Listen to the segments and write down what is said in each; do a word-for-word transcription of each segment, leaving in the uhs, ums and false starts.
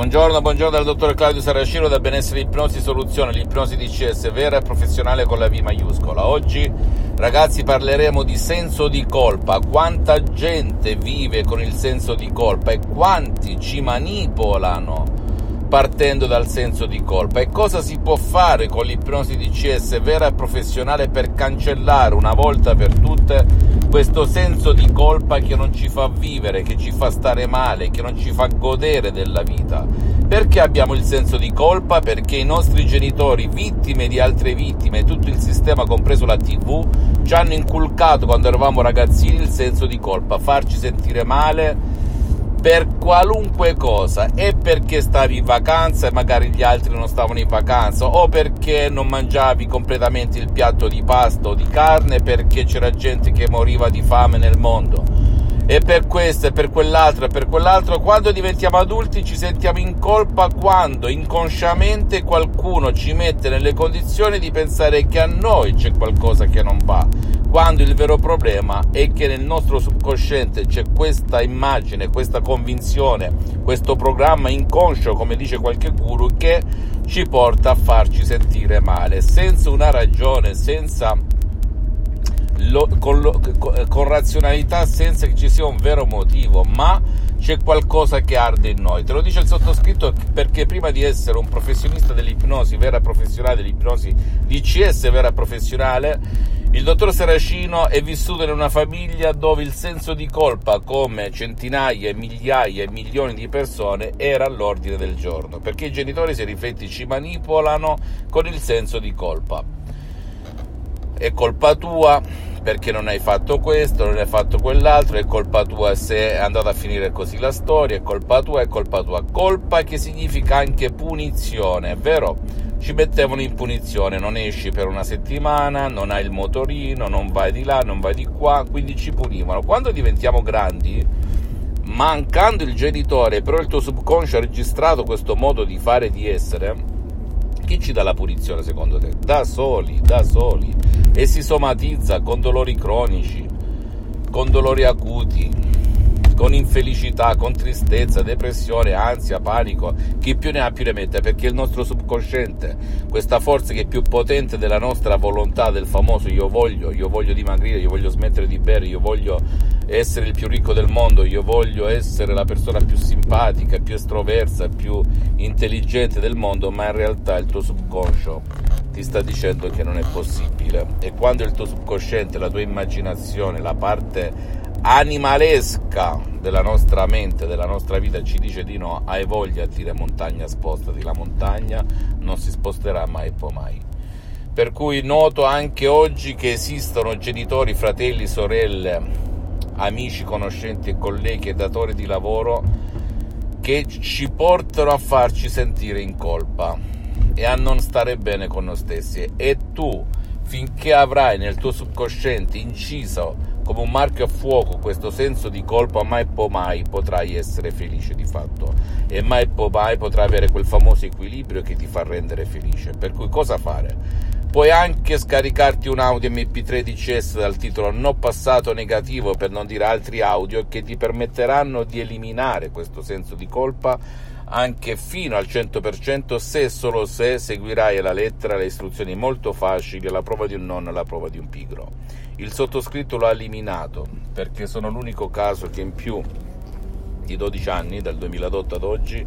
Buongiorno, buongiorno dal dottor Claudio Saracino da Benessere Ipnosi Soluzione, l'ipnosi D C S vera e professionale con la V maiuscola. Oggi, ragazzi, parleremo di senso di colpa. Quanta gente vive con il senso di colpa e quanti ci manipolano partendo dal senso di colpa, e cosa si può fare con l'ipnosi D C S vera e professionale per cancellare una volta per tutte questo senso di colpa che non ci fa vivere, che ci fa stare male, che non ci fa godere della vita. Perché abbiamo il senso di colpa? Perché i nostri genitori, vittime di altre vittime, tutto il sistema, compreso la tivù, ci hanno inculcato quando eravamo ragazzini il senso di colpa, farci sentire male per qualunque cosa, e perché stavi in vacanza e magari gli altri non stavano in vacanza, o perché non mangiavi completamente il piatto di pasta o di carne perché c'era gente che moriva di fame nel mondo, e per questo e per quell'altro e per quell'altro. Quando diventiamo adulti ci sentiamo in colpa quando inconsciamente qualcuno ci mette nelle condizioni di pensare che a noi c'è qualcosa che non va, quando il vero problema è che nel nostro subconsciente c'è questa immagine, questa convinzione, questo programma inconscio, come dice qualche guru, che ci porta a farci sentire male, senza una ragione, senza lo, con, lo, con, con razionalità, senza che ci sia un vero motivo, ma c'è qualcosa che arde in noi. Te lo dice il sottoscritto, perché prima di essere un professionista dell'ipnosi vera professionale, dell'ipnosi D C S vera professionale, il dottor Saracino è vissuto in una famiglia dove il senso di colpa, come centinaia, migliaia e milioni di persone, era all'ordine del giorno, perché i genitori, se rifletti, ci manipolano con il senso di colpa. È colpa tua perché non hai fatto questo, non hai fatto quell'altro, è colpa tua se è andata a finire così la storia, è colpa tua, è colpa tua. Colpa che significa anche punizione, vero? Ci mettevano in punizione: non esci per una settimana, non hai il motorino, non vai di là, non vai di qua, quindi ci punivano. Quando diventiamo grandi, mancando il genitore, però il tuo subconscio ha registrato questo modo di fare e di essere, chi ci dà la punizione secondo te? Da soli, da soli, e si somatizza con dolori cronici, con dolori acuti, con infelicità, con tristezza, depressione, ansia, panico. Chi più ne ha più ne mette, perché il nostro subconsciente, questa forza che è più potente della nostra volontà, del famoso io voglio, io voglio dimagrire, io voglio smettere di bere, io voglio essere il più ricco del mondo, io voglio essere la persona più simpatica, più estroversa, più intelligente del mondo, ma in realtà il tuo subconscio ti sta dicendo che non è possibile. E quando il tuo subconsciente, la tua immaginazione, la parte animalesca della nostra mente, della nostra vita, ci dice di no, hai voglia di dire montagna spostati, la montagna non si sposterà mai e poi mai. Per cui noto anche oggi che esistono genitori, fratelli, sorelle, amici, conoscenti e colleghi e datori di lavoro che ci portano a farci sentire in colpa e a non stare bene con noi stessi. E tu, finché avrai nel tuo subconsciente inciso come un marchio a fuoco questo senso di colpa, mai po' mai potrai essere felice di fatto, e mai po' mai potrai avere quel famoso equilibrio che ti fa rendere felice. Per cui cosa fare? Puoi anche scaricarti un audio M P tre D C S dal titolo "No passato negativo", per non dire altri audio che ti permetteranno di eliminare questo senso di colpa anche fino al cento per cento, se e solo se seguirai alla lettera le istruzioni molto facili, alla prova di un nonno, alla prova di un pigro. Il sottoscritto lo ha eliminato perché sono l'unico caso che in più di dodici anni, dal duemilaotto ad oggi,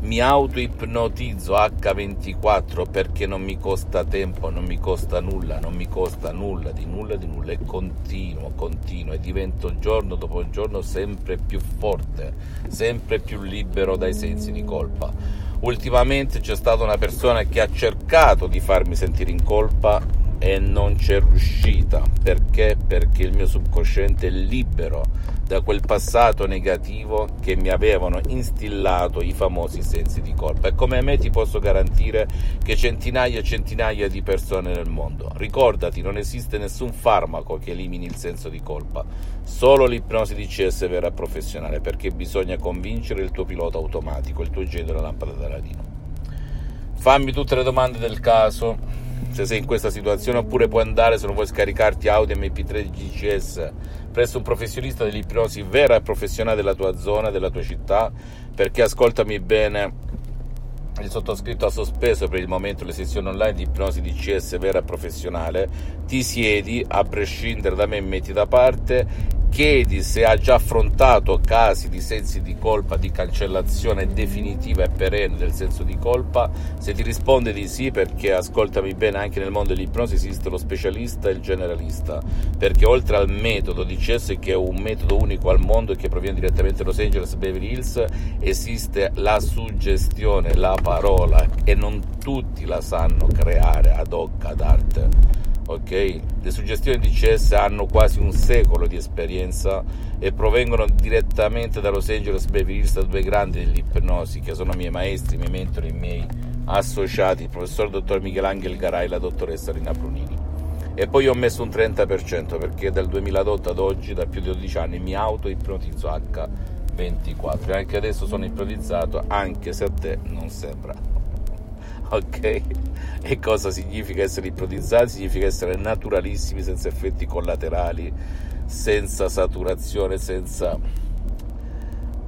mi autoipnotizzo acca ventiquattro, perché non mi costa tempo, non mi costa nulla, non mi costa nulla, di nulla, di nulla, e continuo, continuo, e divento giorno dopo giorno sempre più forte, sempre più libero dai sensi di colpa. Ultimamente c'è stata una persona che ha cercato di farmi sentire in colpa e non c'è riuscita. Perché? Perché il mio subconsciente è libero da quel passato negativo che mi avevano instillato i famosi sensi di colpa. E come me ti posso garantire che centinaia e centinaia di persone nel mondo. Ricordati, non esiste nessun farmaco che elimini il senso di colpa, solo l'ipnosi D C S vera professionale, perché bisogna convincere il tuo pilota automatico, il tuo genio della lampada d'Aladino. Fammi tutte le domande del caso, se sei in questa situazione, oppure puoi andare, se non vuoi scaricarti audio M P tre D C S presso un professionista dell'ipnosi vera e professionale della tua zona, della tua città, perché, ascoltami bene, il sottoscritto ha sospeso per il momento le sessioni online di ipnosi D C S vera e professionale. Ti siedi, a prescindere da me metti da parte, chiedi se ha già affrontato casi di sensi di colpa, di cancellazione definitiva e perenne del senso di colpa. Se ti risponde di sì, perché, ascoltami bene, anche nel mondo dell'ipnosi esiste lo specialista e il generalista, perché oltre al metodo D C S, che è un metodo unico al mondo e che proviene direttamente da Los Angeles, Beverly Hills, esiste la suggestione, la parola, e non tutti la sanno creare ad hoc, ad arte. Ok, le suggestioni D C S hanno quasi un secolo di esperienza e provengono direttamente da Los Angeles Beverly Hills, due grandi dell'ipnosi che sono miei maestri, miei mentori, i miei associati, il professor dottor Michelangelo Garai e la dottoressa Rina Prunini. E poi ho messo un trenta per cento, perché dal duemilaotto ad oggi, da più di dodici anni, mi auto-ipnotizzo acca ventiquattro e anche adesso sono ipnotizzato, anche se a te non sembra. Ok, e cosa significa essere ipnotizzati? Significa essere naturalissimi, senza effetti collaterali, senza saturazione, senza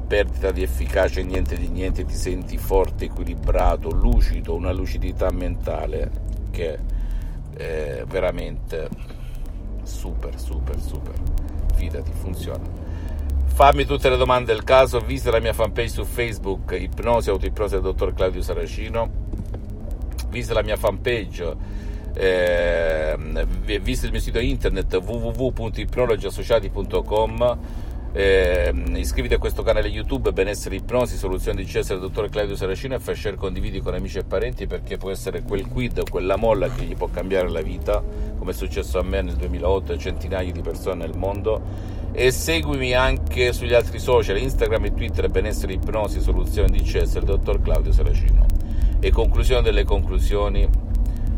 perdita di efficacia, niente di niente. Ti senti forte, equilibrato, lucido, una lucidità mentale che è veramente super, super, super. Fidati, funziona. Fammi tutte le domande del caso, visita la mia fanpage su Facebook, Ipnosi, Autoipnosi del dottor Claudio Saracino. Visita la mia fanpage, eh, visita il mio sito internet w w w punto ipnologiassociati punto com, eh, iscriviti a questo canale YouTube Benessere Ipnosi Soluzione D C S del dottor Claudio Saracino e fai share, condividi con amici e parenti, perché può essere quel quid o quella molla che gli può cambiare la vita, come è successo a me nel duemilaotto e centinaia di persone nel mondo. E seguimi anche sugli altri social, Instagram e Twitter, Benessere Ipnosi Soluzione D C S del dottor Claudio Saracino. E conclusione delle conclusioni,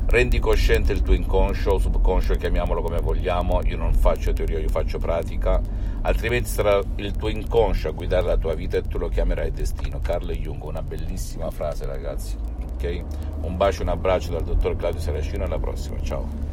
rendi cosciente il tuo inconscio o subconscio, chiamiamolo come vogliamo, io non faccio teoria, io faccio pratica, altrimenti sarà il tuo inconscio a guidare la tua vita e tu lo chiamerai destino. Carl Jung, una bellissima frase, ragazzi. Ok? Un bacio, un abbraccio dal dottor Claudio Saracino, alla prossima, ciao.